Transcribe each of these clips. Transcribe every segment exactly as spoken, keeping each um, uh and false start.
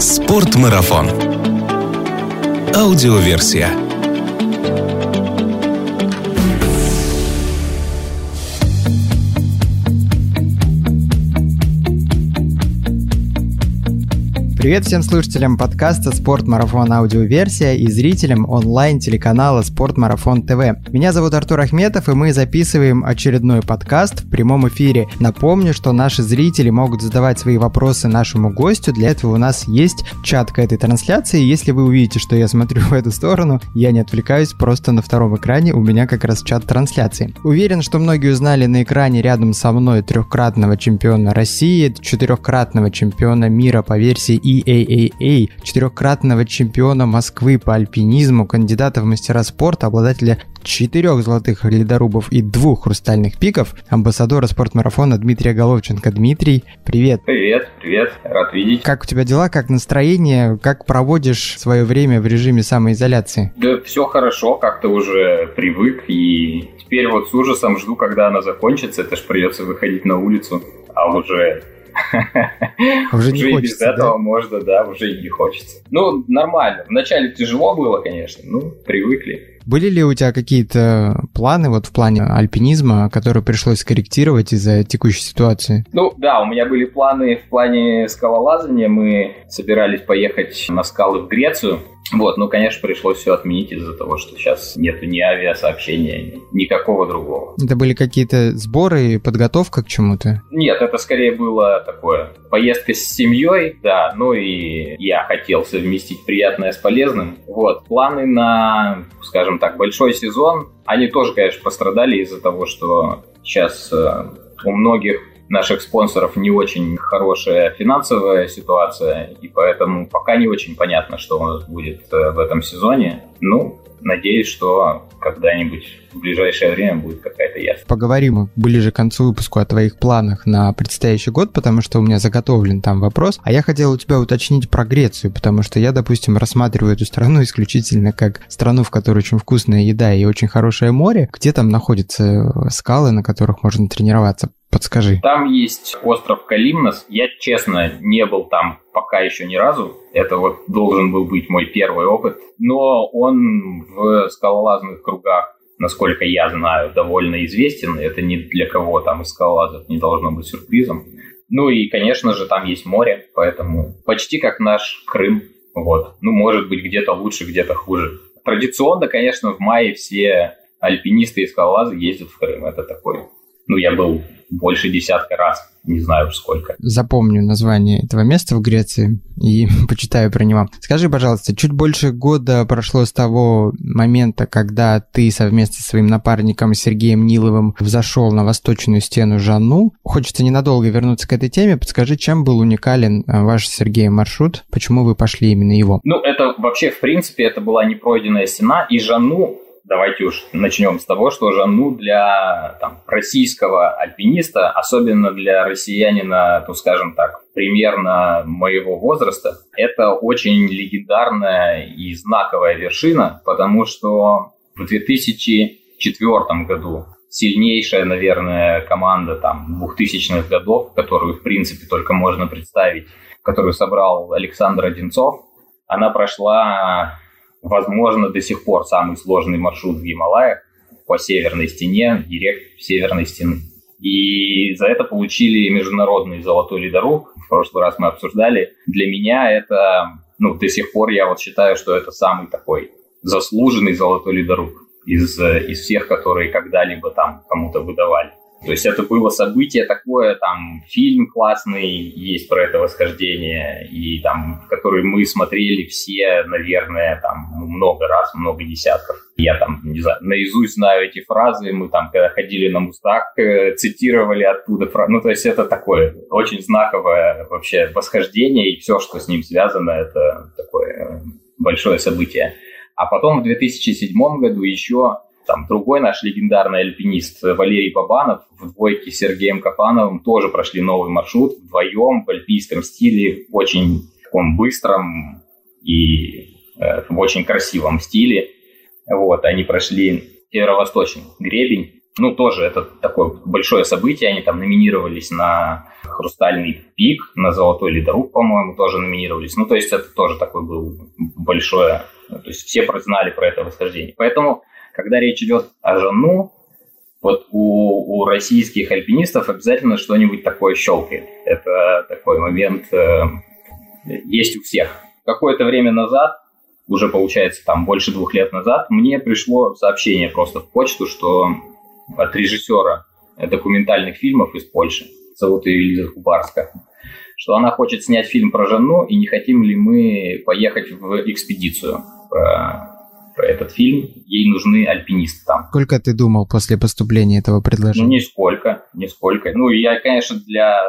Спорт-марафон. Аудиоверсия. Привет всем слушателям подкаста «Спорт-марафон Аудиоверсия» и зрителям онлайн-телеканала «Спорт-марафон ТВ». Меня зовут Артур Ахметов, и мы записываем очередной подкаст в прямом эфире. Напомню, что наши зрители могут задавать свои вопросы нашему гостю. Для этого у нас есть чат к этой трансляции. Если вы увидите, что я смотрю в эту сторону, я не отвлекаюсь, просто на втором экране у меня как раз чат трансляции. Уверен, что многие узнали на экране рядом со мной трехкратного чемпиона России, четырехкратного чемпиона мира по версии и ЕААА, четырехкратного чемпиона Москвы по альпинизму, кандидата в мастера спорта, обладателя четырех золотых ледорубов и двух хрустальных пиков, амбассадора спортмарафона Дмитрия Головченко. Дмитрий, привет. Привет, привет, рад видеть. Как у тебя дела, как настроение, как проводишь свое время в режиме самоизоляции? Да все хорошо, как-то уже привык, и теперь вот с ужасом жду, когда она закончится, это ж придется выходить на улицу, а уже... Уже не хочется, без этого можно, да, уже и не хочется. Ну, нормально. Вначале тяжело было, конечно, ну, привыкли. Были ли у тебя какие-то планы вот в плане альпинизма, которые пришлось скорректировать из-за текущей ситуации? Ну да, у меня были планы в плане скалолазания. Мы собирались поехать на скалы в Грецию. Вот, ну, конечно, пришлось все отменить из-за того, что сейчас нету ни авиасообщения, никакого другого. Это были какие-то сборы и подготовка к чему-то? Нет, это скорее было такое, поездка с семьей, да, ну и я хотел совместить приятное с полезным. Вот, планы на, скажем так, большой сезон, они тоже, конечно, пострадали из-за того, что сейчас э, у многих наших спонсоров не очень хорошая финансовая ситуация, и поэтому пока не очень понятно, что у нас будет в этом сезоне. Ну, надеюсь, что когда-нибудь в ближайшее время будет какая-то ясность. Поговорим ближе к концу выпуска о твоих планах на предстоящий год, потому что у меня заготовлен там вопрос. А я хотел у тебя уточнить про Грецию, потому что я, допустим, рассматриваю эту страну исключительно как страну, в которой очень вкусная еда и очень хорошее море. Где там находятся скалы, на которых можно тренироваться? Подскажи. Там есть остров Калимнос. Я, честно, не был там пока еще ни разу. Это вот должен был быть мой первый опыт. Но он в скалолазных кругах, насколько я знаю, довольно известен. Это ни для кого там из скалолазов не должно быть сюрпризом. Ну и, конечно же, там есть море, поэтому почти как наш Крым. Вот. Ну, может быть, где-то лучше, где-то хуже. Традиционно, конечно, в мае все альпинисты и скалолазы ездят в Крым. Это такое. Ну, я был больше десятка раз, не знаю уж сколько. Запомню название этого места в Греции и почитаю про него. Скажи, пожалуйста, чуть больше года прошло с того момента, когда ты совместно со своим напарником Сергеем Ниловым взошел на восточную стену Жанну. Хочется ненадолго вернуться к этой теме. Подскажи, чем был уникален ваш с Сергеем маршрут? Почему вы пошли именно его? Ну, это вообще, в принципе, это была непройденная стена, и Жанну... Давайте уж начнем с того, что Жанну для там, российского альпиниста, особенно для россиянина, ну, скажем так, примерно моего возраста, это очень легендарная и знаковая вершина, потому что в две тысячи четвёртом году сильнейшая, наверное, команда там, двухтысячных годов, которую, в принципе, только можно представить, которую собрал Александр Одинцов, она прошла... Возможно, до сих пор самый сложный маршрут в Гималаях по северной стене, директ северной стены. И за это получили международный золотой ледоруб. В прошлый раз мы обсуждали. Для меня это, ну, до сих пор я вот считаю, что это самый такой заслуженный золотой ледоруб из, из всех, которые когда-либо там кому-то выдавали. То есть это было событие такое, там фильм классный есть про это восхождение, и там, который мы смотрели все, наверное, там много раз, много десятков. Я там, не знаю, наизусть знаю эти фразы, мы там, когда ходили на Мустак, цитировали оттуда фразы. Ну, то есть это такое очень знаковое вообще восхождение, и все, что с ним связано, это такое большое событие. А потом в две тысячи седьмом году еще... Там другой наш легендарный альпинист Валерий Бабанов в двойке с Сергеем Капановым тоже прошли новый маршрут вдвоем в альпийском стиле, в очень таком быстром и э, в очень красивом стиле. Вот, они прошли северо-восточный гребень. Ну, тоже это такое большое событие. Они там номинировались на «Хрустальный пик», на «Золотой ледоруб», по-моему, тоже номинировались. Ну, то есть это тоже такое было большое... То есть все знали про это восхождение. Поэтому, когда речь идет о Жанну, вот у, у российских альпинистов обязательно что-нибудь такое щелкает. Это такой момент э, есть у всех. Какое-то время назад, уже получается там больше двух лет назад, мне пришло сообщение просто в почту, что от режиссера документальных фильмов из Польши, зовут ее Лиза Кубарска, что она хочет снять фильм про Жанну, и не хотим ли мы поехать в экспедицию про, про этот фильм. Ей нужны альпинисты там. Сколько ты думал после поступления этого предложения? Ну, нисколько, нисколько. Ну, я, конечно, для...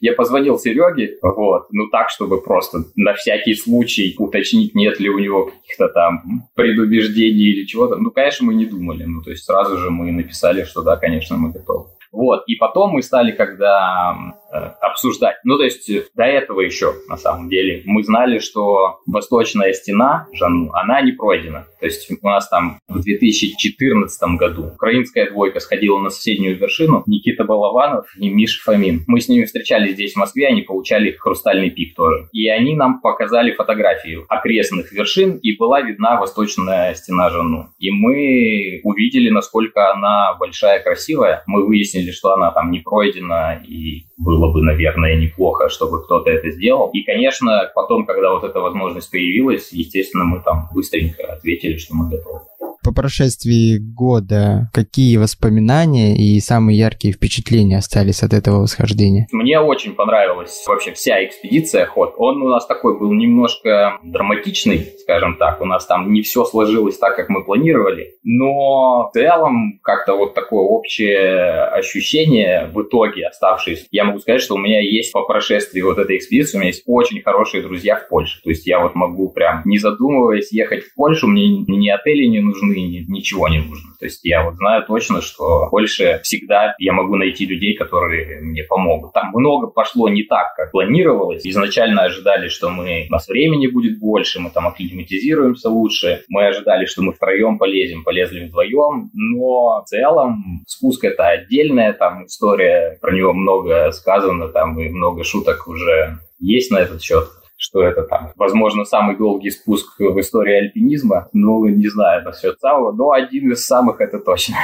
Я позвонил Сереге, вот, ну так, чтобы просто на всякий случай уточнить, нет ли у него каких-то там предубеждений или чего-то. Ну, конечно, мы не думали. Ну, то есть сразу же мы написали, что да, конечно, мы готовы. Вот, и потом мы стали, когда э, обсуждать, ну, то есть до этого еще, на самом деле, мы знали, что восточная стена, Жанну, она не пройдена. То есть у нас там в две тысячи четырнадцатом году украинская двойка сходила на соседнюю вершину, Никита Балабанов и Миша Фомин. Мы с ними встречались здесь, в Москве, они получали «Хрустальный пик» тоже. И они нам показали фотографию окрестных вершин, и была видна восточная стена Жанну. И мы увидели, насколько она большая, красивая. Мы выяснили, или что она там не пройдена, и было бы, наверное, неплохо, чтобы кто-то это сделал. И, конечно, потом, когда вот эта возможность появилась, естественно, мы там быстренько ответили, что мы готовы. По прошествии года какие воспоминания и самые яркие впечатления остались от этого восхождения? Мне очень понравилась вообще вся экспедиция, ход. Он у нас такой был немножко драматичный, скажем так. У нас там не все сложилось так, как мы планировали. Но в целом как-то вот такое общее ощущение в итоге оставшееся. Я могу сказать, что у меня есть по прошествии вот этой экспедиции, у меня есть очень хорошие друзья в Польше. То есть я вот могу прям не задумываясь ехать в Польшу, мне ни отели не нужны, ничего не нужно. То есть я вот знаю точно, что больше всегда я могу найти людей, которые мне помогут. Там много пошло не так, как планировалось. Изначально ожидали, что мы, у нас времени будет больше, мы там акклиматизируемся лучше. Мы ожидали, что мы втроем полезем, полезли вдвоем. Но в целом спуск это отдельная там история. Про него много сказано, там и много шуток уже есть на этот счет. Что это там, возможно, самый долгий спуск в истории альпинизма. Ну, не знаю, это все самого, но один из самых это точно.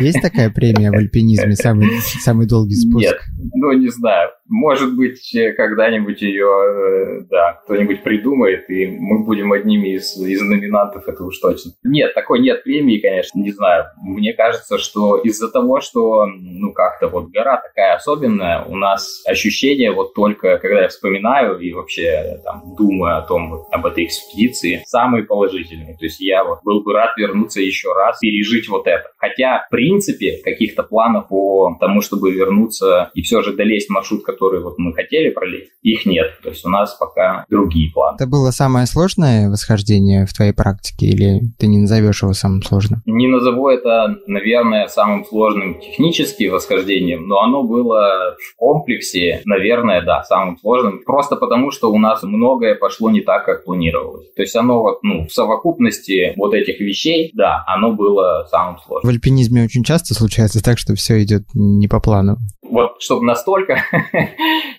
Есть такая премия в альпинизме, самый, самый долгий спуск? Нет, ну, не знаю. Может быть, когда-нибудь ее, да, кто-нибудь придумает, и мы будем одними из, из номинантов, это уж точно. Нет, такой нет премии, конечно, не знаю. Мне кажется, что из-за того, что, ну, как-то вот гора такая особенная, у нас ощущение вот только, когда я вспоминаю и вообще там думаю о том, вот, об этой экспедиции, самые положительные. То есть я вот был бы рад вернуться еще раз, пережить вот это. Хотя, в принципе, каких-то планов по тому, чтобы вернуться и все же долезть маршрут, который которые вот мы хотели пролезть, их нет. То есть у нас пока другие планы. Это было самое сложное восхождение в твоей практике, или ты не назовешь его самым сложным? Не назову это, наверное, самым сложным техническим восхождением, но оно было в комплексе, наверное, да, самым сложным. Просто потому, что у нас многое пошло не так, как планировалось. То есть оно вот, ну, в совокупности вот этих вещей, да, оно было самым сложным. В альпинизме очень часто случается так, что все идет не по плану. Вот, чтобы настолько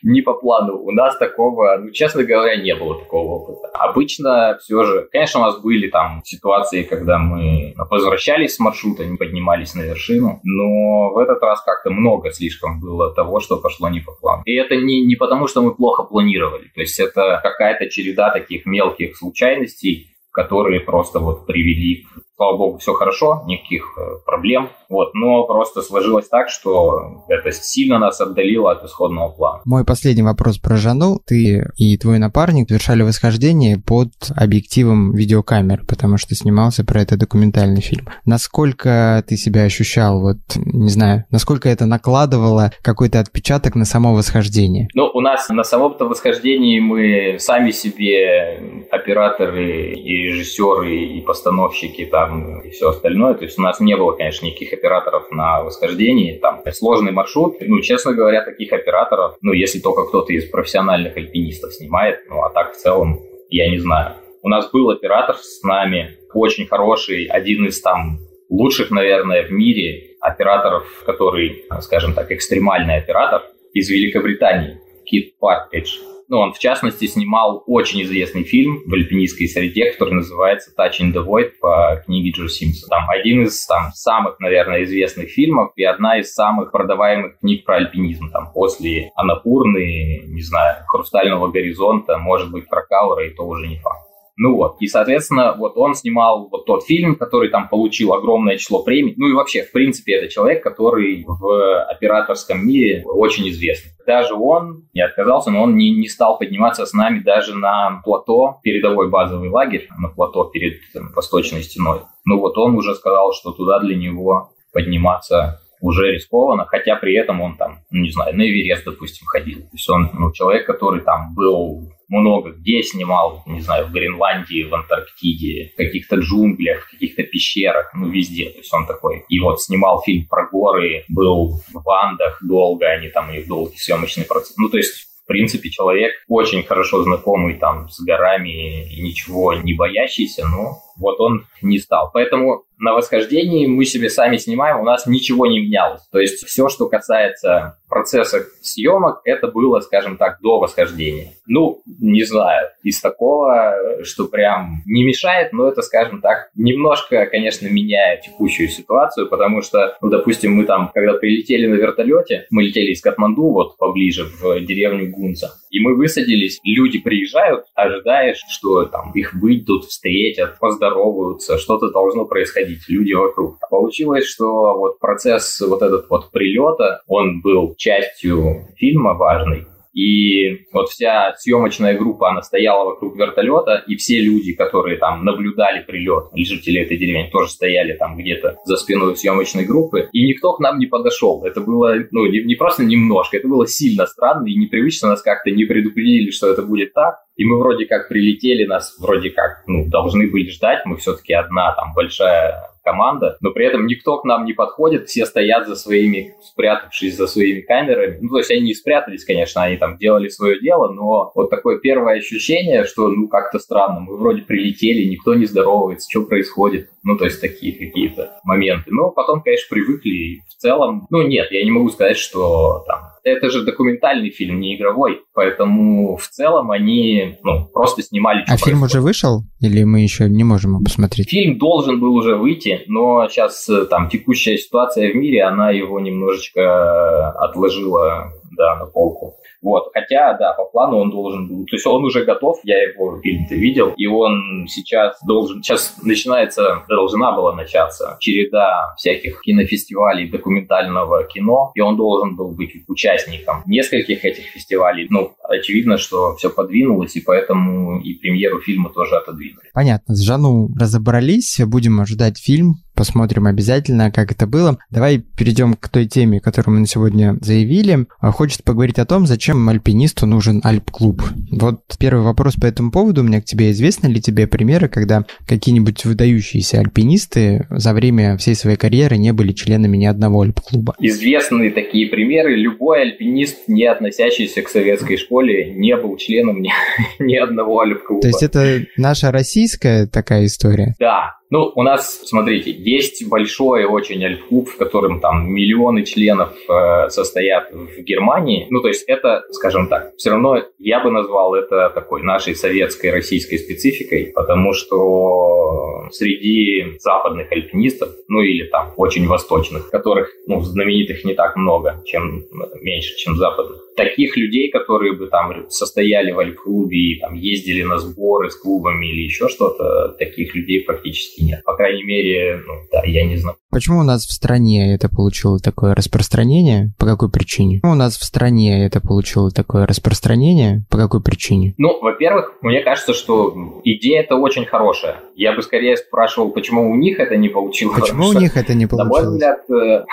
не по плану, у нас такого, ну, честно говоря, не было такого опыта. Обычно все же, конечно, у нас были там ситуации, когда мы возвращались с маршрута, не поднимались на вершину, но в этот раз как-то много слишком было того, что пошло не по плану. И это не, не потому, что мы плохо планировали, то есть это какая-то череда таких мелких случайностей, которые просто вот привели, слава богу, все хорошо, никаких проблем, вот, но просто сложилось так, что это сильно нас отдалило от исходного плана. Мой последний вопрос про Жанну. Ты и твой напарник совершали восхождение под объективом видеокамер, потому что снимался про это документальный фильм. Насколько ты себя ощущал, вот, не знаю, насколько это накладывало какой-то отпечаток на само восхождение? Ну, у нас на самом-то восхождении мы сами себе операторы и режиссеры и постановщики там и все остальное. То есть у нас не было, конечно, никаких операторов на восхождении. Там сложный маршрут. Ну, честно говоря, таких операторов, ну, если только кто-то из профессиональных альпинистов снимает, ну, а так в целом я не знаю. У нас был оператор с нами, очень хороший, один из там лучших, наверное, в мире операторов, который, скажем так, экстремальный оператор из Великобритании, Кит Партридж. Ну, он, в частности, снимал очень известный фильм в альпинистской среде, который называется «Touch in the Void» по книге Джо Симпсона. Там один из там, самых, наверное, известных фильмов и одна из самых продаваемых книг про альпинизм. Там, после «Аннапурны», не знаю, «Хрустального горизонта», может быть, про Каура, и то уже не факт. Ну вот, и, соответственно, вот он снимал вот тот фильм, который там получил огромное число премий. Ну и вообще, в принципе, это человек, который в операторском мире очень известный. Даже он не отказался, но он не, не стал подниматься с нами даже на плато, передовой базовый лагерь, на плато перед там, восточной стеной. Ну вот он уже сказал, что туда для него подниматься уже рискованно, хотя при этом он там, не знаю, на Эверест, допустим, ходил. То есть он ну, человек, который там был много где, снимал, не знаю, в Гренландии, в Антарктиде, в каких-то джунглях, в каких-то пещерах, ну, везде. То есть он такой. И вот снимал фильм про горы, был в Андах долго, они там, и в долгий съемочный процесс. Ну, то есть, в принципе, человек очень хорошо знакомый там с горами и ничего не боящийся, но вот он не стал. Поэтому на восхождении мы себе сами снимаем, у нас ничего не менялось. То есть все, что касается процесса съемок, это было, скажем так, до восхождения. Ну, не знаю, из такого, что прям не мешает, но это, скажем так, немножко, конечно, меняет текущую ситуацию, потому что, ну, допустим, мы там, когда прилетели на вертолете, мы летели из Катманду, вот поближе в деревню Гунца, и мы высадились, люди приезжают, ожидаешь, что там их выйдут, встретят, поздороваются, что-то должно происходить, люди вокруг. Получилось, что вот процесс вот этот вот прилета, он был частью фильма важной. И вот вся съемочная группа, она стояла вокруг вертолета, и все люди, которые там наблюдали прилет, жители этой деревни, тоже стояли там где-то за спиной съемочной группы, и никто к нам не подошел. Это было, ну, не, не просто немножко, это было сильно странно и непривычно, нас как-то не предупредили, что это будет так. И мы вроде как прилетели, нас вроде как, ну, должны были ждать, мы все-таки одна там большая команда, но при этом никто к нам не подходит, все стоят за своими, спрятавшись за своими камерами. Ну, то есть они не спрятались, конечно, они там делали свое дело, но вот такое первое ощущение, что, ну, как-то странно, мы вроде прилетели, никто не здоровается, что происходит? Ну, то есть такие какие-то моменты. Но потом, конечно, привыкли, и в целом, ну, нет, я не могу сказать, что там... Это же документальный фильм, не игровой, поэтому в целом они, ну, просто снимали... А фильм уже вышел? Или мы еще не можем его посмотреть? Фильм должен был уже выйти, но сейчас там текущая ситуация в мире, она его немножечко отложила, да, на полку. Вот, хотя, да, по плану он должен был... То есть он уже готов, я его фильм-то видел, и он сейчас должен... Сейчас начинается, должна была начаться череда всяких кинофестивалей документального кино, и он должен был быть участником нескольких этих фестивалей. Ну, очевидно, что все подвинулось, и поэтому и премьеру фильма тоже отодвинули. Понятно, с Жанну разобрались, будем ожидать фильм. Посмотрим обязательно, как это было. Давай перейдем к той теме, которую мы на сегодня заявили. Хочется поговорить о том, зачем альпинисту нужен альп-клуб. Вот первый вопрос по этому поводу у меня к тебе. Известны ли тебе примеры, когда какие-нибудь выдающиеся альпинисты за время всей своей карьеры не были членами ни одного альп-клуба? Известны такие примеры. Любой альпинист, не относящийся к советской школе, не был членом ни, ни одного альп-клуба. То есть это наша российская такая история? Да. Ну, у нас, смотрите, есть большой очень альп-клуб, в котором там миллионы членов э, состоят в Германии. Ну, то есть это, скажем так, все равно я бы назвал это такой нашей советской, российской спецификой, потому что среди западных альпинистов, ну, или там очень восточных, которых, ну, знаменитых не так много, чем меньше, чем западных, таких людей, которые бы там состояли в альп-клубе и там ездили на сборы с клубами или еще что-то, таких людей практически нет. По крайней мере, ну, да, я не знаю. Почему у нас в стране это получило такое распространение? По какой причине? Почему у нас в стране это получило такое распространение? По какой причине? Ну, во-первых, мне кажется, что идея-то очень хорошая. Я бы скорее спрашивал, почему у них это не получилось. Почему у них это не получилось? На мой взгляд,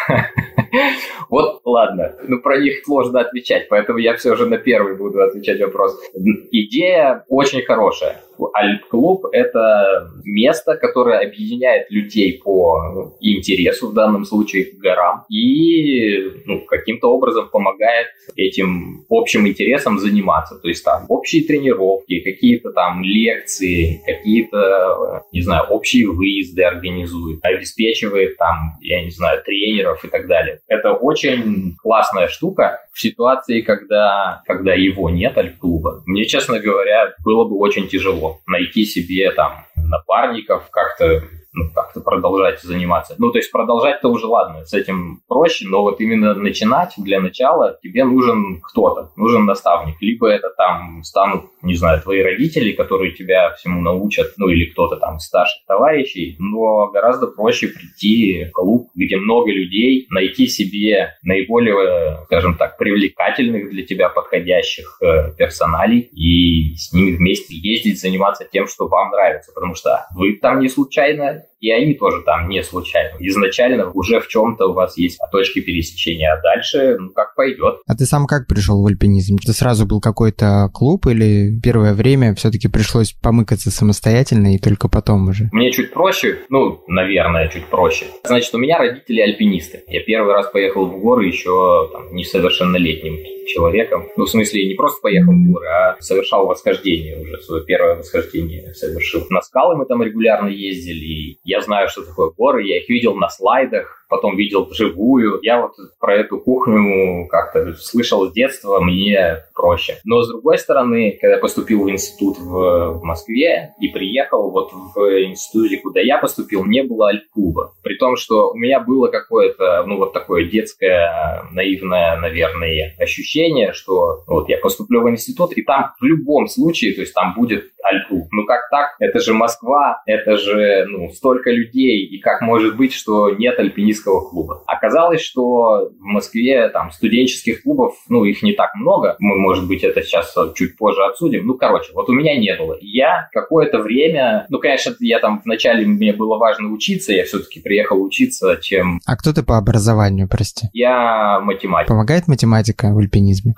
вот, ладно, ну, про них сложно отвечать, поэтому я все же на первый буду отвечать вопрос. Идея очень хорошая. Альп-клуб – это место, которое объединяет людей по интересу, в данном случае к горам, и ну, каким-то образом помогает этим общим интересам заниматься. То есть там общие тренировки, какие-то там лекции, какие-то, не знаю, общие выезды организует, обеспечивает там, я не знаю, тренеров и так далее. Это очень классная штука в ситуации, когда, когда его нет, альп-клуба. Мне, честно говоря, было бы очень тяжело найти себе там напарников, как-то ну, как-то продолжать заниматься. Ну, то есть продолжать-то уже ладно, с этим проще, но вот именно начинать для начала тебе нужен кто-то, нужен наставник. Либо это там станут, не знаю, твои родители, которые тебя всему научат, ну, или кто-то там из старших товарищей, но гораздо проще прийти в клуб, где много людей, найти себе наиболее, скажем так, привлекательных для тебя подходящих э, персоналей и с ними вместе ездить, заниматься тем, что вам нравится, потому что вы там не случайно, и они тоже там не случайно. Изначально уже в чем-то у вас есть точки пересечения, а дальше, ну, как пойдет. А ты сам как пришел в альпинизм? Ты сразу был какой-то клуб или первое время все-таки пришлось помыкаться самостоятельно и только потом уже? Мне чуть проще, ну, наверное, чуть проще. Значит, у меня родители альпинисты. Я первый раз поехал в горы еще там, несовершеннолетним человеком. Ну, в смысле, не просто поехал в горы, а совершал восхождение уже. Свое первое восхождение совершил. На скалы мы там регулярно ездили, и я знаю, что такое горы, я их видел на слайдах, потом видел вживую. Я вот про эту кухню как-то слышал с детства, мне проще. Но, с другой стороны, когда я поступил в институт в, в Москве и приехал вот в институте, куда я поступил, не было альп-клуба. При том, что у меня было какое-то, ну, вот такое детское, наивное, наверное, ощущение, что вот я поступлю в институт, и там в любом случае, то есть там будет альп-клуб. Ну, как так? Это же Москва, это же, ну, столько людей, и как может быть, что нет альпинистов? Клуба. Оказалось, что в Москве там студенческих клубов, ну, их не так много. Мы, может быть, это сейчас чуть позже обсудим. Ну, короче, вот у меня не было. Я какое-то время... Ну, конечно, я там вначале, мне было важно учиться. Я все-таки приехал учиться, чем... А кто ты по образованию, прости? Я математик. Помогает математика в альпинизме?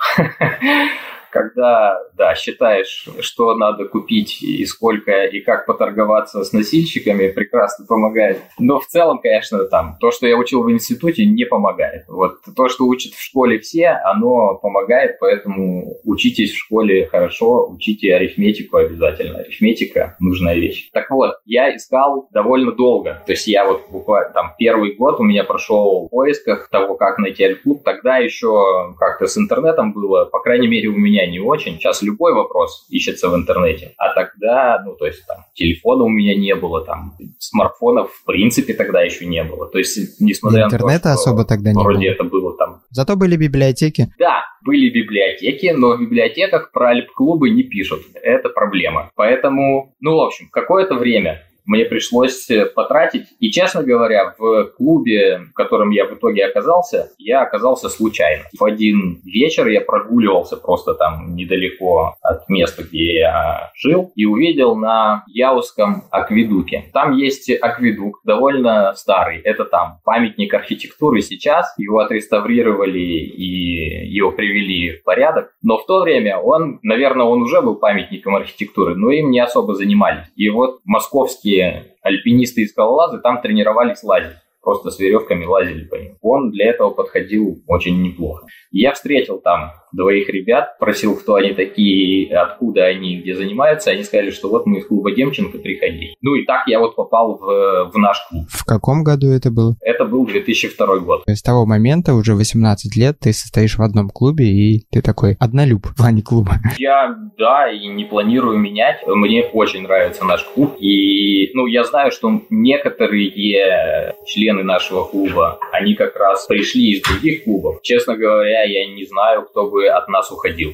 Когда, да, считаешь, что надо купить и сколько, и как поторговаться с носильщиками, прекрасно помогает. Но в целом, конечно, там, то, что я учил в институте, не помогает. Вот то, что учат в школе все, оно помогает, поэтому учитесь в школе хорошо, учите арифметику обязательно. Арифметика – нужная вещь. Так вот, я искал довольно долго. То есть я вот буквально, там, первый год у меня прошел в поисках того, как найти альп-клуб. Тогда еще как-то с интернетом было, по крайней мере, у меня не очень. Сейчас любой вопрос ищется в интернете. А тогда, ну, то есть, там, телефона у меня не было, там, смартфонов в принципе тогда еще не было. То есть, несмотря на то, интернета особо тогда не было. Вроде это было там. Зато были библиотеки. Да, были библиотеки, но в библиотеках про альп-клубы не пишут. Это проблема. Поэтому, ну, в общем, какое-то время мне пришлось потратить. И, честно говоря, в клубе, в котором я в итоге оказался, я оказался случайно. В один вечер я прогуливался просто там недалеко от места, где я жил, и увидел на Яузском акведуке. Там есть акведук, довольно старый. Это там памятник архитектуры сейчас. Его отреставрировали и его привели в порядок. Но в то время он, наверное, он уже был памятником архитектуры, но им не особо занимались. И вот московский альпинисты и скалолазы там тренировались лазить. Просто с веревками лазили по ним. Он для этого подходил очень неплохо. И я встретил там двоих ребят, просил, кто они такие, откуда они, где занимаются. Они сказали, что вот мы из клуба Демченко, приходи. Ну и так я вот попал в, в наш клуб. В каком году это было? Это был две тысячи второй год. С того момента уже восемнадцать лет ты состоишь в одном клубе, и ты такой однолюб в плане клуба. Я, да, и не планирую менять. Мне очень нравится наш клуб. И, ну, я знаю, что некоторые члены нашего клуба, они как раз пришли из других клубов. Честно говоря, я не знаю, кто бы от нас уходил.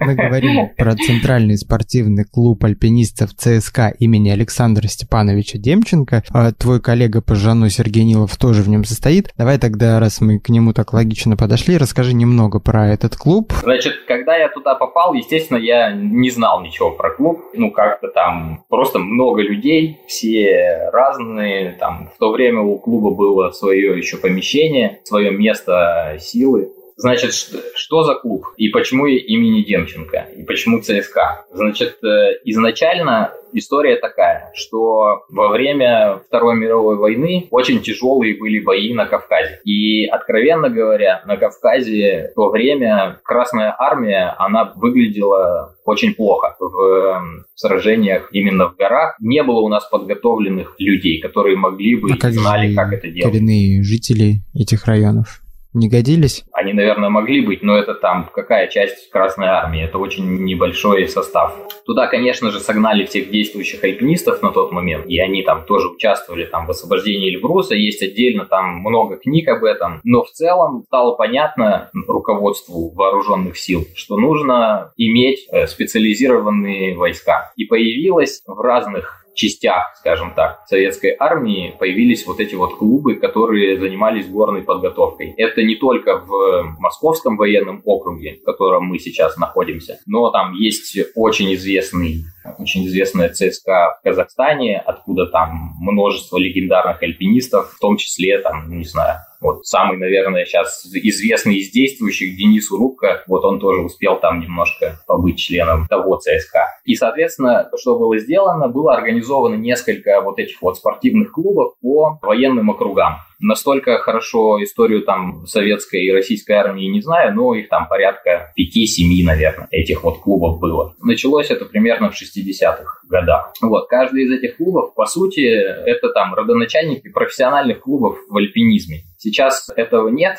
Мы говорим про Центральный спортивный клуб альпинистов ЦСКА имени Александра Степановича Демченко. Твой коллега по жанру Сергей Нилов тоже в нем состоит. Давай тогда, раз мы к нему так логично подошли, расскажи немного про этот клуб. Значит, когда я туда попал, естественно, я не знал ничего про клуб. Ну, как-то там просто много людей, все разные. Там в то время у клуба было свое еще помещение, свое место силы. Значит, что за клуб и почему имени Демченко, и почему ЦСКА? Значит, изначально история такая, что во время Второй мировой войны очень тяжелые были бои на Кавказе. И, откровенно говоря, на Кавказе в то время Красная Армия, она выглядела очень плохо в сражениях именно в горах. Не было у нас подготовленных людей, которые могли бы и знали, как это делать. Коренные жители этих районов не годились? Они, наверное, могли быть, но это там какая часть Красной Армии, это очень небольшой состав. Туда, конечно же, согнали всех действующих альпинистов на тот момент, и они там тоже участвовали там в освобождении Эльбруса, есть отдельно там много книг об этом, но в целом стало понятно руководству вооруженных сил, что нужно иметь специализированные войска. И появилось в разных частях, скажем так, советской армии появились вот эти вот клубы, которые занимались горной подготовкой. Это не только в Московском военном округе, в котором мы сейчас находимся, но там есть очень известный, очень известная ЦСКА в Казахстане, откуда там множество легендарных альпинистов, в том числе, там, не знаю, вот самый, наверное, сейчас известный из действующих Денис Урубко, вот он тоже успел там немножко побыть членом того ЦСКА. И, соответственно, что было сделано, было организовано несколько вот этих вот спортивных клубов по военным округам. Настолько хорошо историю там советской и российской армии не знаю, но их там порядка пяти-семи, наверное, этих вот клубов было. Началось это примерно в шестидесятых годах. Вот, каждый из этих клубов, по сути, это там родоначальники профессиональных клубов в альпинизме. Сейчас этого нет,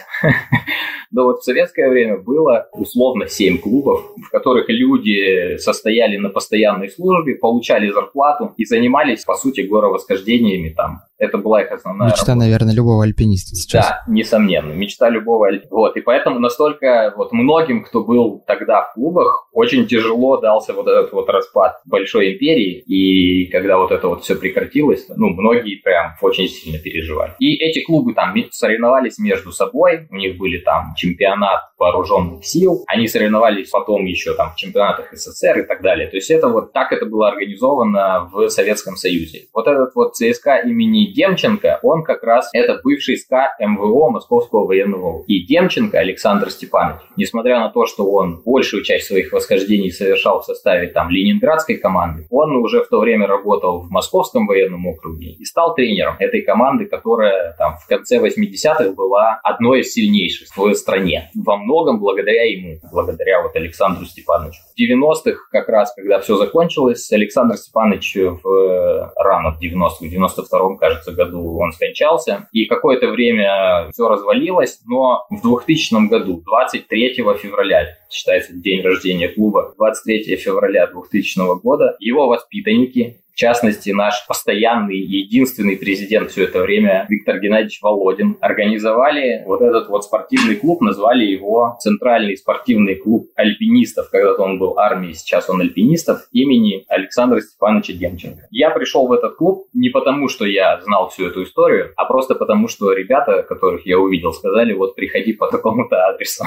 но вот в советское время было условно семь клубов, в которых люди состояли на постоянной службе, получали зарплату и занимались, по сути, горовосхождениями там. Это была их основная мечта, работа, наверное, любого альпиниста сейчас. Да, несомненно, мечта любого альпиниста. Вот, и поэтому настолько вот многим, кто был тогда в клубах, очень тяжело дался вот этот вот распад большой империи, и когда вот это вот все прекратилось, ну, многие прям очень сильно переживали. И эти клубы там соревновались между собой, у них были там чемпионат вооруженных сил, они соревновались потом еще там в чемпионатах СССР и так далее. То есть это вот так это было организовано в Советском Союзе. Вот этот вот ЦСКА имени Демченко, он как раз, это бывший СКА МВО Московского военного. И Демченко Александр Степанович, несмотря на то, что он большую часть своих восхождений совершал в составе там ленинградской команды, он уже в то время работал в Московском военном округе и стал тренером этой команды, которая там в конце восьмидесятых была одной из сильнейших в стране. Во многом благодаря ему, благодаря вот Александру Степановичу. В девяностых, как раз, когда все закончилось, Александр Степанович в, рано в девяностых, в девяносто втором, кажется, году он скончался, и какое-то время все развалилось, но в двухтысячном году, двадцать третьего февраля, считается день рождения клуба, двадцать третьего февраля двухтысячного года, его воспитанники, в частности, наш постоянный и единственный президент все это время Виктор Геннадьевич Володин, организовали вот этот вот спортивный клуб, назвали его Центральный спортивный клуб альпинистов, когда-то он был армией, сейчас он альпинистов, имени Александра Степановича Демченко. Я пришел в этот клуб не потому, что я знал всю эту историю, а просто потому, что ребята, которых я увидел, сказали, вот приходи по такому-то адресу.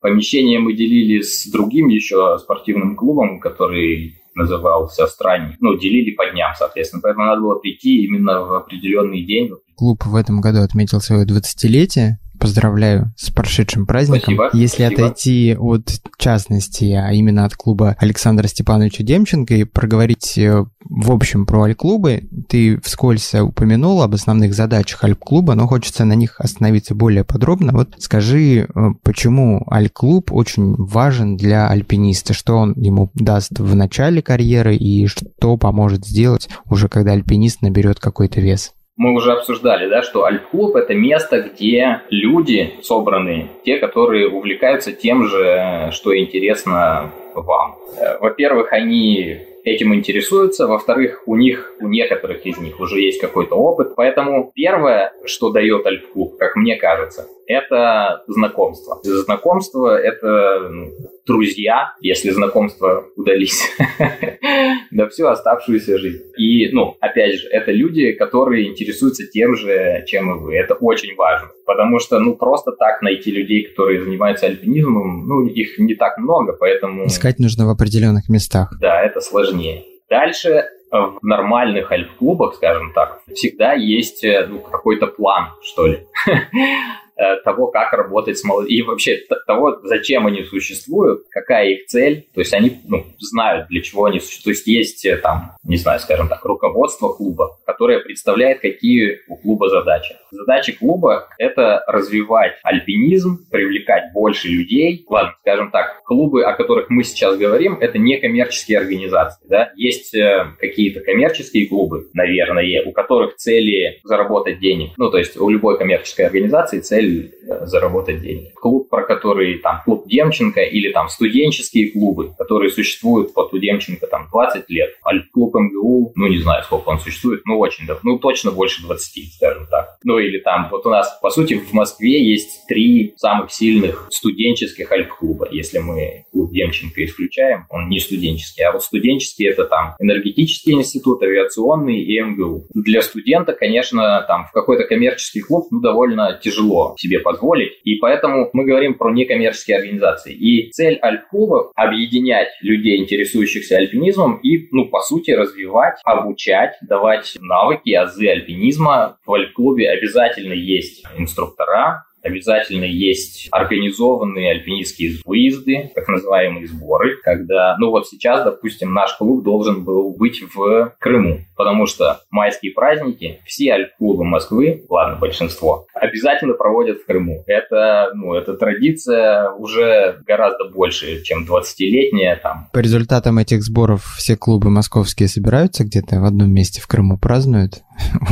Помещение мы делили с другим еще спортивным клубом, который назывался «Странник». Ну, делили по дням, соответственно. Поэтому надо было прийти именно в определенный день. Клуб в этом году отметил свое двадцатилетие. Поздравляю с прошедшим праздником. Спасибо. Если спасибо. Отойти от частности, а именно от клуба Александра Степановича Демченко и проговорить в общем про альп-клубы, ты вскользь упомянул об основных задачах альп-клуба, но хочется на них остановиться более подробно. Вот скажи, почему альп-клуб очень важен для альпиниста, что он ему даст в начале карьеры и что поможет сделать уже когда альпинист наберет какой-то вес? Мы уже обсуждали, да, что альп-клуб – это место, где люди собраны, те, которые увлекаются тем же, что интересно вам. Во-первых, они этим интересуются, во-вторых, у них, у некоторых из них уже есть какой-то опыт. Поэтому первое, что дает альп-клуб, как мне кажется, это знакомство. Знакомство – это друзья, если знакомства удались, да всю оставшуюся жизнь. И, ну, опять же, это люди, которые интересуются тем же, чем и вы. Это очень важно, потому что, ну, просто так найти людей, которые занимаются альпинизмом, ну, их не так много, поэтому... Искать нужно в определенных местах. Да, это сложнее. Дальше... В нормальных альп-клубах, скажем так, всегда есть ну, какой-то план, что ли. того, как работать с молодежью, и вообще того, зачем они существуют, какая их цель, то есть они ну, знают, для чего они существуют, то есть есть там, не знаю, скажем так, руководство клуба, которое представляет, какие у клуба задачи. Задачи клуба – это развивать альпинизм, привлекать больше людей. Ладно, скажем так, клубы, о которых мы сейчас говорим, это не коммерческие организации, да, есть э, какие-то коммерческие клубы, наверное, у которых цели заработать денег, ну, то есть у любой коммерческой организации цель заработать денег. Клуб, про который там клуб Демченко или там студенческие клубы, которые существуют под у Демченко там двадцать лет. Альп-клуб эм гэ у, ну не знаю, сколько он существует, ну очень давно, ну точно больше двадцати, скажем так. Ну или там, вот у нас, по сути, в Москве есть три самых сильных студенческих альп-клуба. Если мы клуб Демченко исключаем, он не студенческий, а вот студенческие это там энергетический институт, авиационный и эм гэ у. Для студента, конечно, там в какой-то коммерческий клуб, ну довольно тяжело себе позволить, и поэтому мы говорим про некоммерческие организации. И цель альп-клубов – объединять людей, интересующихся альпинизмом, и, ну, по сути, развивать, обучать, давать навыки, азы альпинизма. В альп-клубе обязательно есть инструктора, обязательно есть организованные альпинистские выезды, так называемые сборы, когда, ну вот сейчас, допустим, наш клуб должен был быть в Крыму, потому что майские праздники все альп-клубы Москвы, ладно, большинство, обязательно проводят в Крыму. Это, ну, это традиция уже гораздо больше, чем двадцатилетняя там. По результатам этих сборов все клубы московские собираются где-то в одном месте в Крыму, празднуют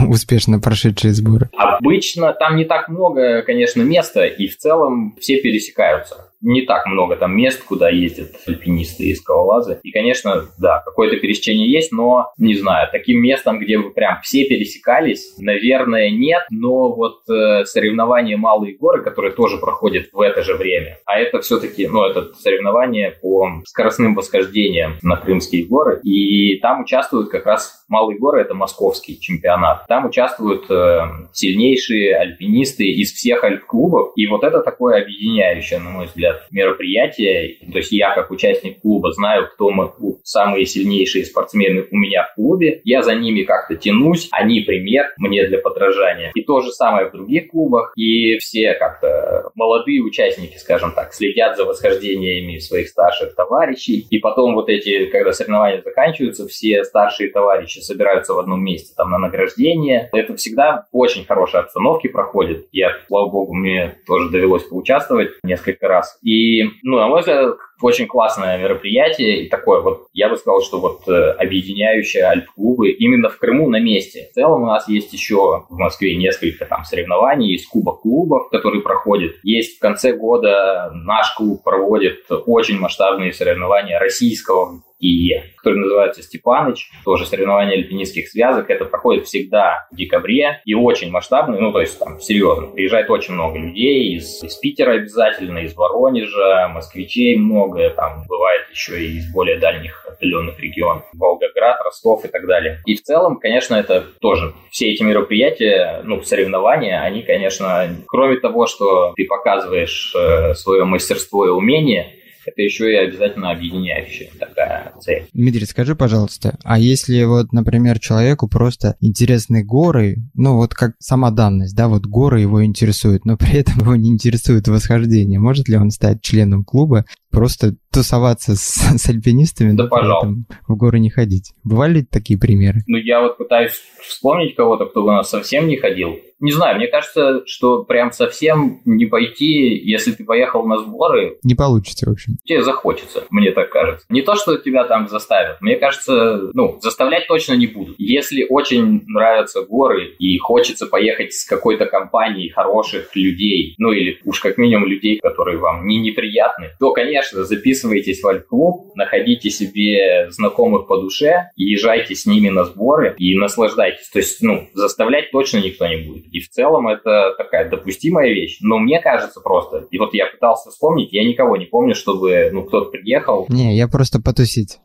успешно прошедшие сборы? Обычно там не так много, конечно, места, и в целом все пересекаются. Не так много там мест, куда ездят альпинисты и скалолазы. И, конечно, да, какое-то пересечение есть, но, не знаю, таким местом, где бы прям все пересекались, наверное, нет. Но вот э, соревнования «Малые горы», которые тоже проходят в это же время, а это все-таки, ну, это соревнования по скоростным восхождениям на Крымские горы, и там участвуют как раз «Малые горы», это московский чемпионат. Там участвуют э, сильнейшие альпинисты из всех альп-клубов, и вот это такое объединяющее, на мой взгляд, мероприятия, то есть я как участник клуба знаю, кто мы, самые сильнейшие спортсмены у меня в клубе, я за ними как-то тянусь, они пример мне для подражания. И то же самое в других клубах, и все как-то молодые участники, скажем так, следят за восхождениями своих старших товарищей, и потом вот эти, когда соревнования заканчиваются, все старшие товарищи собираются в одном месте там на награждение. Это всегда в очень хорошей обстановке проходит. Я, слава богу, мне тоже довелось поучаствовать несколько раз. И, ну, на мой взгляд, очень классное мероприятие и такое вот, я бы сказал, что вот объединяющие альп-клубы именно в Крыму на месте. В целом у нас есть еще в Москве несколько там соревнований, есть кубок клубов, которые проходят. Есть в конце года наш клуб проводит очень масштабные соревнования российского ИЕ, который называется «Степаныч», тоже соревнования альпинистских связок, это проходит всегда в декабре и очень масштабно, ну то есть там серьезно, приезжает очень много людей, из, из Питера обязательно, из Воронежа, москвичей много, там бывает еще и из более дальних отдаленных регионов, Волгоград, Ростов и так далее. И в целом, конечно, это тоже, все эти мероприятия, ну соревнования, они, конечно, кроме того, что ты показываешь э, свое мастерство и умение, это еще и обязательно объединяющая такая цель. Дмитрий, скажи, пожалуйста, а если вот, например, человеку просто интересны горы, ну вот как сама данность, да, вот горы его интересуют, но при этом его не интересует восхождение, может ли он стать членом клуба, просто тусоваться с, с альпинистами, да, да пожалуйста, в горы не ходить? Бывали ли такие примеры? Ну, я вот пытаюсь вспомнить кого-то, кто у нас совсем не ходил. Не знаю, мне кажется, что прям совсем не пойти, если ты поехал на сборы... Не получится, в общем. Тебе захочется, мне так кажется. Не то, что тебя там заставят. Мне кажется, ну, заставлять точно не будут. Если очень нравятся горы и хочется поехать с какой-то компанией хороших людей, ну или уж как минимум людей, которые вам не неприятны, то, конечно, записывайтесь в альп-клуб, находите себе знакомых по душе, езжайте с ними на сборы и наслаждайтесь. То есть, ну, заставлять точно никто не будет. И в целом это такая допустимая вещь. Но мне кажется просто, и вот я пытался вспомнить, я никого не помню, чтобы ну, кто-то приехал. Не, я просто потусить.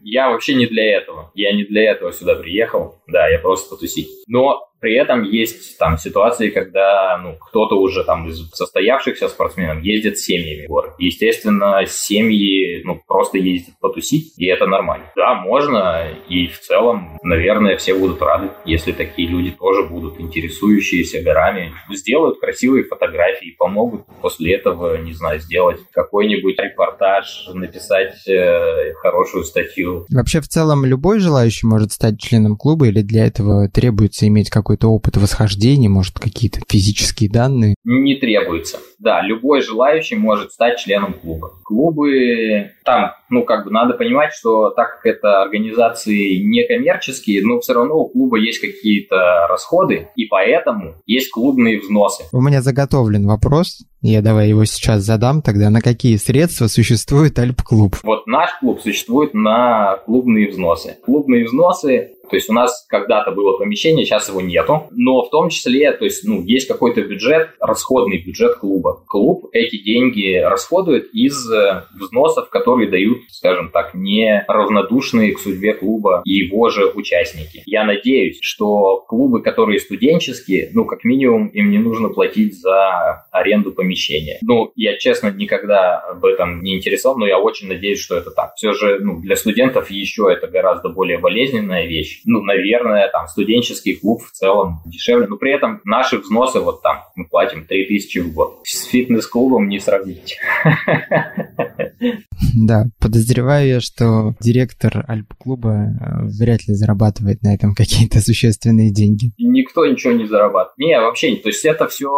Я вообще не для этого. Я не для этого сюда приехал. Да, я просто потусить. Но При этом есть там ситуации, когда ну, кто-то уже там из состоявшихся спортсменов ездит с семьями в горы. Естественно, семьи ну, просто ездят потусить, и это нормально. Да, можно, и в целом, наверное, все будут рады, если такие люди тоже будут интересующиеся горами, сделают красивые фотографии, помогут после этого, не знаю, сделать какой-нибудь репортаж, написать э, хорошую статью. Вообще, в целом, любой желающий может стать членом клуба, или для этого требуется иметь какой-то какой-то опыт восхождения, может, какие-то физические данные? Не требуется. Да, любой желающий может стать членом клуба. Клубы там, ну, как бы надо понимать, что так как это организации некоммерческие, но все равно у клуба есть какие-то расходы, и поэтому есть клубные взносы. У меня заготовлен вопрос. Я давай его сейчас задам тогда. На какие средства существует Альп-клуб? Вот наш клуб существует на клубные взносы. Клубные взносы, то есть у нас когда-то было помещение, сейчас его нету, но в том числе, то есть, ну, есть какой-то бюджет, расходный бюджет клуба. Клуб эти деньги расходует из взносов, которые дают, скажем так, не равнодушные к судьбе клуба и его же участники. Я надеюсь, что клубы, которые студенческие, ну, как минимум, им не нужно платить за аренду помещения. Ну, я, честно, никогда об этом не интересовал, но я очень надеюсь, что это так. Все же, ну, для студентов еще это гораздо более болезненная вещь. Ну, наверное, там, студенческий клуб в целом дешевле, но при этом наши взносы, вот там, мы платим три тысячи в год. С фитнес-клубом не сравнить. Да, подозреваю я, что директор Альп-клуба вряд ли зарабатывает на этом какие-то существенные деньги. Никто ничего не зарабатывает. Не, вообще не. То есть это все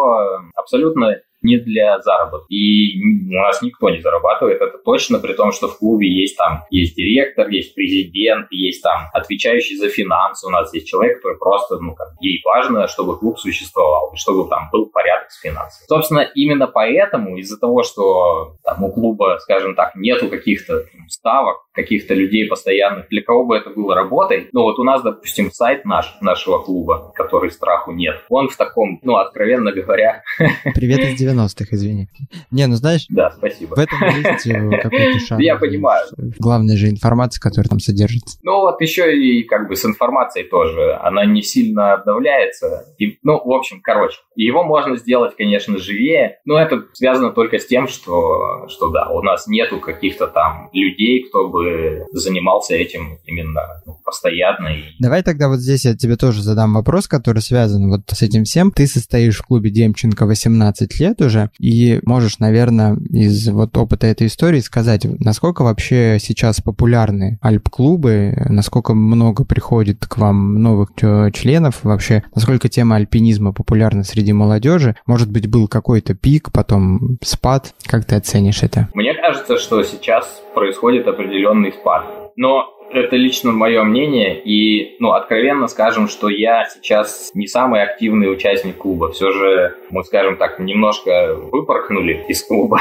абсолютно не для заработка. И у нас никто не зарабатывает, это точно, при том, что в клубе есть там, есть директор, есть президент, есть там отвечающий за финансы, у нас есть человек, который просто, ну, как, ей важно, чтобы клуб существовал, чтобы там был порядок с финансами. Собственно, именно поэтому, из-за того, что там у клуба, скажем так, нету каких-то там ставок, каких-то людей постоянных, для кого бы это было работой, ну, вот у нас, допустим, сайт наш, нашего клуба, который страху нет, он в таком, ну, откровенно говоря... Привет из девяностых, извини. Не, ну знаешь... Да, спасибо. В этом есть какой-то шанс. Я понимаю. Главная же информация, которая там содержится. Ну вот еще и как бы с информацией тоже. Она не сильно обновляется. И, ну, в общем, короче. Его можно сделать, конечно, живее, но это связано только с тем, что, что да, у нас нету каких-то там людей, кто бы занимался этим именно постоянно. И... Давай тогда вот здесь я тебе тоже задам вопрос, который связан вот с этим всем. Ты состоишь в клубе Демченко восемнадцать лет, уже, и можешь, наверное, из вот опыта этой истории сказать, насколько вообще сейчас популярны альп-клубы, насколько много приходит к вам новых членов, вообще, насколько тема альпинизма популярна среди молодежи, может быть, был какой-то пик, потом спад, как ты оценишь это? Мне кажется, что сейчас происходит определенный спад, но это лично мое мнение, и, ну, откровенно скажем, что я сейчас не самый активный участник клуба. Все же мы, скажем так, немножко выпорхнули из клуба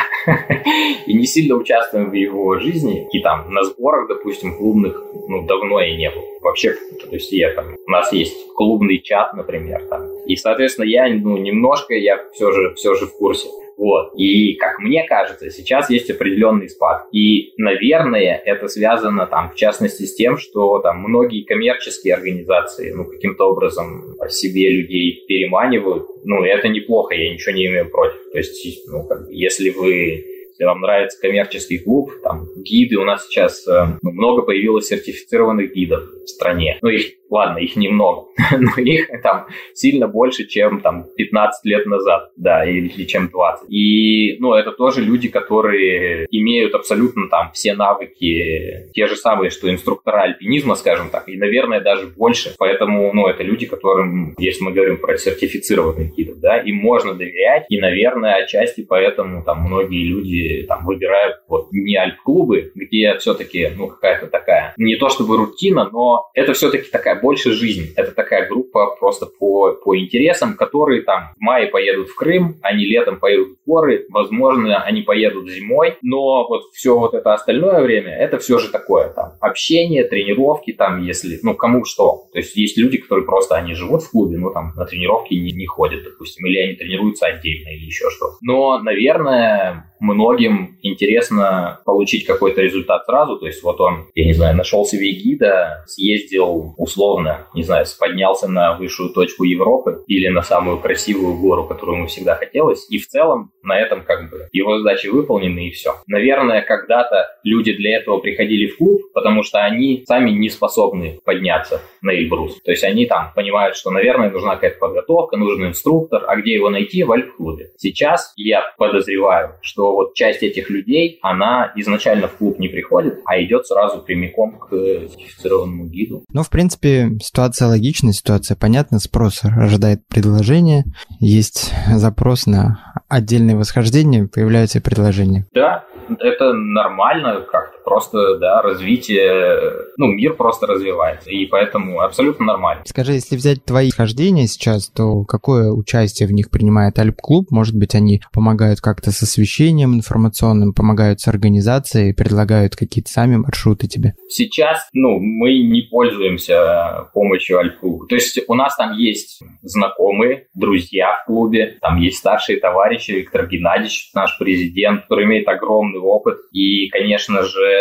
и не сильно участвуем в его жизни. И там на сборах, допустим, клубных, ну, давно и не было. Вообще, то есть я там, у нас есть клубный чат, например, там. И, соответственно, я, ну, немножко, я все же, все же в курсе. Вот. И, как мне кажется, сейчас есть определенный спад. И, наверное, это связано, там, в частности, с тем, что там многие коммерческие организации, ну, каким-то образом себе людей переманивают. Ну, это неплохо, я ничего не имею против. То есть, ну, как, если вы... Если вам нравится коммерческий клуб, там, гиды, у нас сейчас э, много появилось сертифицированных гидов в стране. Ну, их, ладно, их немного, но их там сильно больше, чем там пятнадцать лет назад, да, или, или чем двадцать. И, ну, это тоже люди, которые имеют абсолютно там все навыки, те же самые, что инструктора альпинизма, скажем так, и, наверное, даже больше. Поэтому, ну, это люди, которым, если мы говорим про сертифицированных гидов, да, им можно доверять, и, наверное, отчасти поэтому там многие люди там выбирают вот не альп-клубы, где все-таки, ну, какая-то такая, не то чтобы рутина, но это все-таки такая больше жизнь. Это такая группа просто по, по интересам, которые там в мае поедут в Крым, они летом поедут в горы, возможно, они поедут зимой, но вот все вот это остальное время, это все же такое, там, общение, тренировки, там, если, ну, кому что. То есть есть люди, которые просто, они живут в клубе, но там на тренировки не, не ходят, допустим, или они тренируются отдельно, или еще что-то. Но, наверное, много многим интересно получить какой-то результат сразу. То есть вот он, я не знаю, нашел себе гида, съездил условно, не знаю, поднялся на высшую точку Европы или на самую красивую гору, которую ему всегда хотелось. И в целом на этом как бы его задачи выполнены и все. Наверное, когда-то люди для этого приходили в клуб, потому что они сами не способны подняться на Эльбрус. То есть они там понимают, что, наверное, нужна какая-то подготовка, нужен инструктор, а где его найти? В альп-клубе. Сейчас я подозреваю, что вот часть этих людей, она изначально в клуб не приходит, а идет сразу прямиком к сертифицированному гиду. Ну, в принципе, ситуация логичная, ситуация понятна, спрос рождает предложение, есть запрос на отдельные восхождения, появляются предложения. Да, это нормально как-то, просто, да, развитие, ну, мир просто развивается, и поэтому абсолютно нормально. Скажи, если взять твои восхождения сейчас, то какое участие в них принимает Альп-клуб? Может быть, они помогают как-то с освещением информационным, помогают с организацией, предлагают какие-то сами маршруты тебе? Сейчас, ну, мы не пользуемся помощью Альп-клуба. То есть у нас там есть знакомые, друзья в клубе, там есть старшие товарищи, Виктор Геннадьевич, наш президент, который имеет огромный опыт, и, конечно же,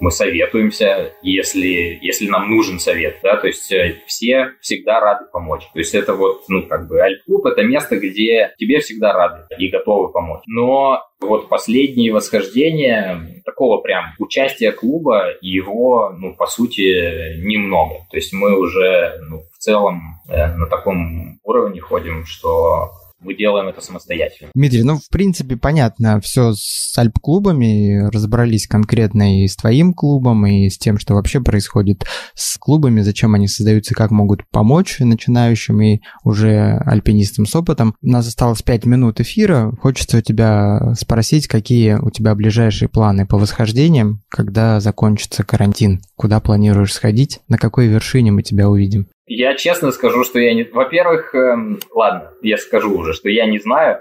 мы советуемся, если, если нам нужен совет, да, то есть все всегда рады помочь, то есть это вот, ну, как бы, Альп-клуб — это место, где тебе всегда рады и готовы помочь, но вот последние восхождения, такого прям участия клуба, его, ну, по сути, немного, то есть мы уже, ну, в целом э, на таком уровне ходим, что... мы делаем это самостоятельно. Дмитрий, ну, в принципе, понятно, все с альп-клубами, разобрались конкретно и с твоим клубом, и с тем, что вообще происходит с клубами, зачем они создаются, как могут помочь начинающим и уже альпинистам с опытом. У нас осталось пять минут эфира. Хочется у тебя спросить, какие у тебя ближайшие планы по восхождениям, когда закончится карантин, куда планируешь сходить, на какой вершине мы тебя увидим? Я честно скажу, что я не... Во-первых, эм, ладно, я скажу уже, что я не знаю,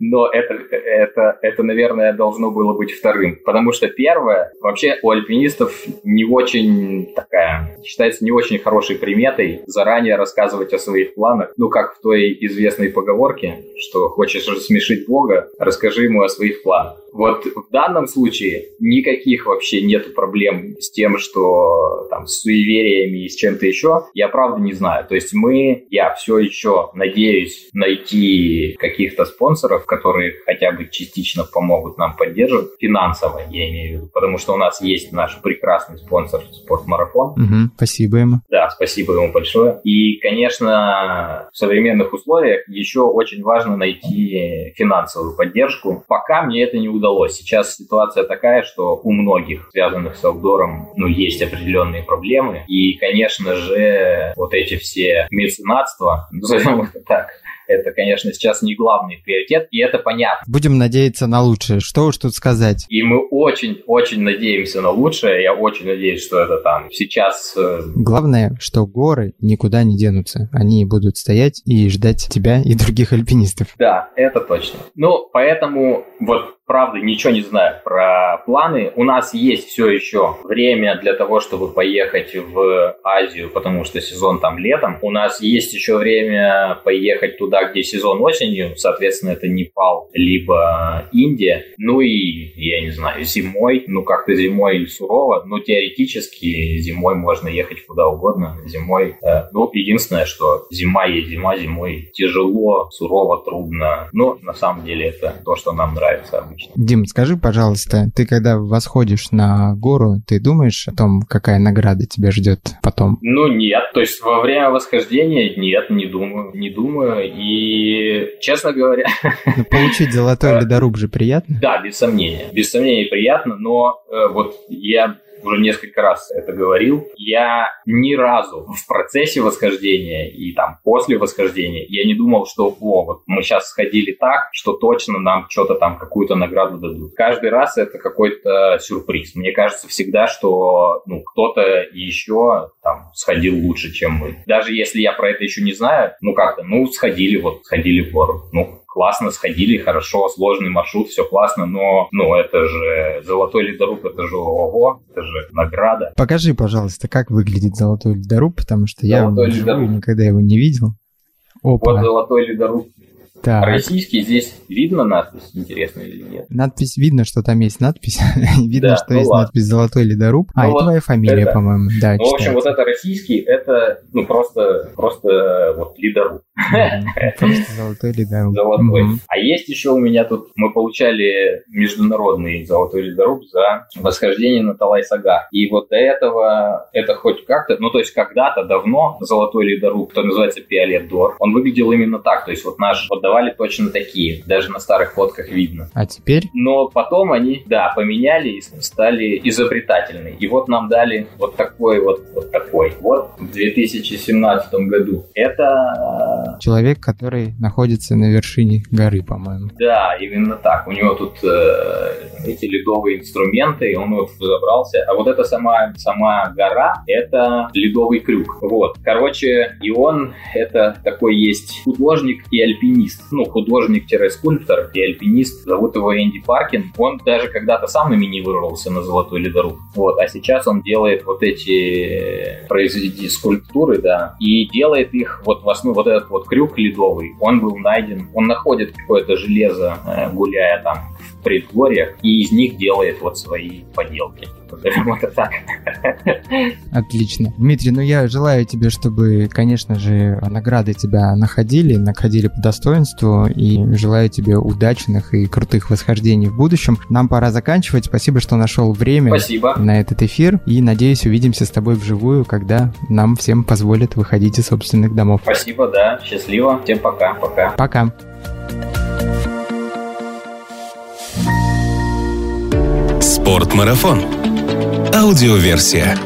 но это, это, это, наверное, должно было быть вторым. Потому что первое, вообще у альпинистов не очень такая, считается не очень хорошей приметой заранее рассказывать о своих планах. Ну, как в той известной поговорке, что хочешь рассмешить Бога, расскажи ему о своих планах. Вот в данном случае никаких вообще нету проблем с тем, что там с суевериями и с чем-то еще. Я правда не знаю. То есть мы, я все еще надеюсь найти каких-то спонсоров, которые хотя бы частично помогут нам, поддержат финансово, я имею в виду. Потому что у нас есть наш прекрасный спонсор Спорт-Марафон. Угу, спасибо ему. Да, спасибо ему большое. И, конечно, в современных условиях еще очень важно найти финансовую поддержку. Пока мне это не удалось. Сейчас ситуация такая, что у многих, связанных с аутдором, ну, есть определенные проблемы. И, конечно же, вот эти все меценатства, назовем это так, это, конечно, сейчас не главный приоритет, и это понятно. Будем надеяться на лучшее. Что уж тут сказать. И мы очень-очень надеемся на лучшее. Я очень надеюсь, что это там сейчас... Главное, что горы никуда не денутся. Они будут стоять и ждать тебя и других альпинистов. Да, это точно. Ну, поэтому вот правда ничего не знаю про планы. У нас есть все еще время для того, чтобы поехать в Азию, потому что сезон там летом. У нас есть еще время поехать туда, где сезон осенью, соответственно, это Непал, либо Индия, ну и, я не знаю, зимой, ну как-то зимой или сурово, но теоретически зимой можно ехать куда угодно, зимой, э, ну, единственное, что зима есть зима, зимой тяжело, сурово, трудно, но на самом деле это то, что нам нравится обычно. Дим, скажи, пожалуйста, ты когда восходишь на гору, ты думаешь о том, какая награда тебя ждет потом? Ну нет, то есть во время восхождения нет, не думаю, не думаю. И, честно говоря... Но получить золотой ледоруб же приятно? Да, без сомнения. Без сомнения приятно, но э, вот я... уже несколько раз это говорил, я ни разу в процессе восхождения и там после восхождения я не думал, что о, вот мы сейчас сходили так, что точно нам что-то там, какую-то награду дадут. Каждый раз это какой-то сюрприз. Мне кажется всегда, что ну, кто-то еще там сходил лучше, чем мы. Даже если я про это еще не знаю, ну как-то, ну сходили, вот сходили в гору, ну классно, сходили, хорошо, сложный маршрут, все классно, но, ну, это же золотой ледоруб, это же ого, это же награда. Покажи, пожалуйста, как выглядит золотой ледоруб, потому что золотой я ледоруб. Живу, никогда его не видел. Опа. Вот золотой ледоруб. Так. Российский здесь видно надпись, интересно или нет? Надпись, видно, что там есть надпись. Видно, да, что ну есть ладно. Надпись «Золотой ледоруб». Ну а, вот и твоя фамилия, это... по-моему. Да, ну, читается. В общем, вот это российский, это ну просто, просто вот ледоруб. Просто «Золотой ледоруб». Золотой. А есть еще у меня тут, мы получали международный «Золотой ледоруб» за восхождение на Талай-Сага. И вот до этого это хоть как-то, ну то есть когда-то давно «Золотой ледоруб», который называется «Пиолет Дор», он выглядел именно так, то есть вот наш вот давали точно такие, даже на старых фотках видно. А теперь? Но потом они, да, поменяли и стали изобретательны. И вот нам дали вот такой вот, вот такой. Вот в две тысячи семнадцатом году. Это... Человек, который находится на вершине горы, по-моему. Да, именно так. У него тут э, эти ледовые инструменты, он вот забрался. А вот эта сама, сама гора, это ледовый крюк. Вот. Короче, и он, это такой есть художник и альпинист. Ну, художник-скульптор и альпинист. Зовут его Энди Паркин. Он даже когда-то сам на мини вырвался на «Золотой ледоруб». Вот. А сейчас он делает вот эти произведения, скульптуры, да, и делает их вот в основу. Вот этот вот крюк ледовый, он был найден. Он находит какое-то железо, гуляя там в предгорьях, и из них делает вот свои поделки. Это так. Отлично. Дмитрий, ну я желаю тебе, чтобы, конечно же, награды тебя находили, находили по достоинству, и желаю тебе удачных и крутых восхождений в будущем. Нам пора заканчивать. Спасибо, что нашел время Спасибо. на этот эфир, и, надеюсь, увидимся с тобой вживую, когда нам всем позволят выходить из собственных домов. Спасибо, да. Счастливо. Всем пока. Пока. Пока. Спорт-марафон. Аудиоверсия.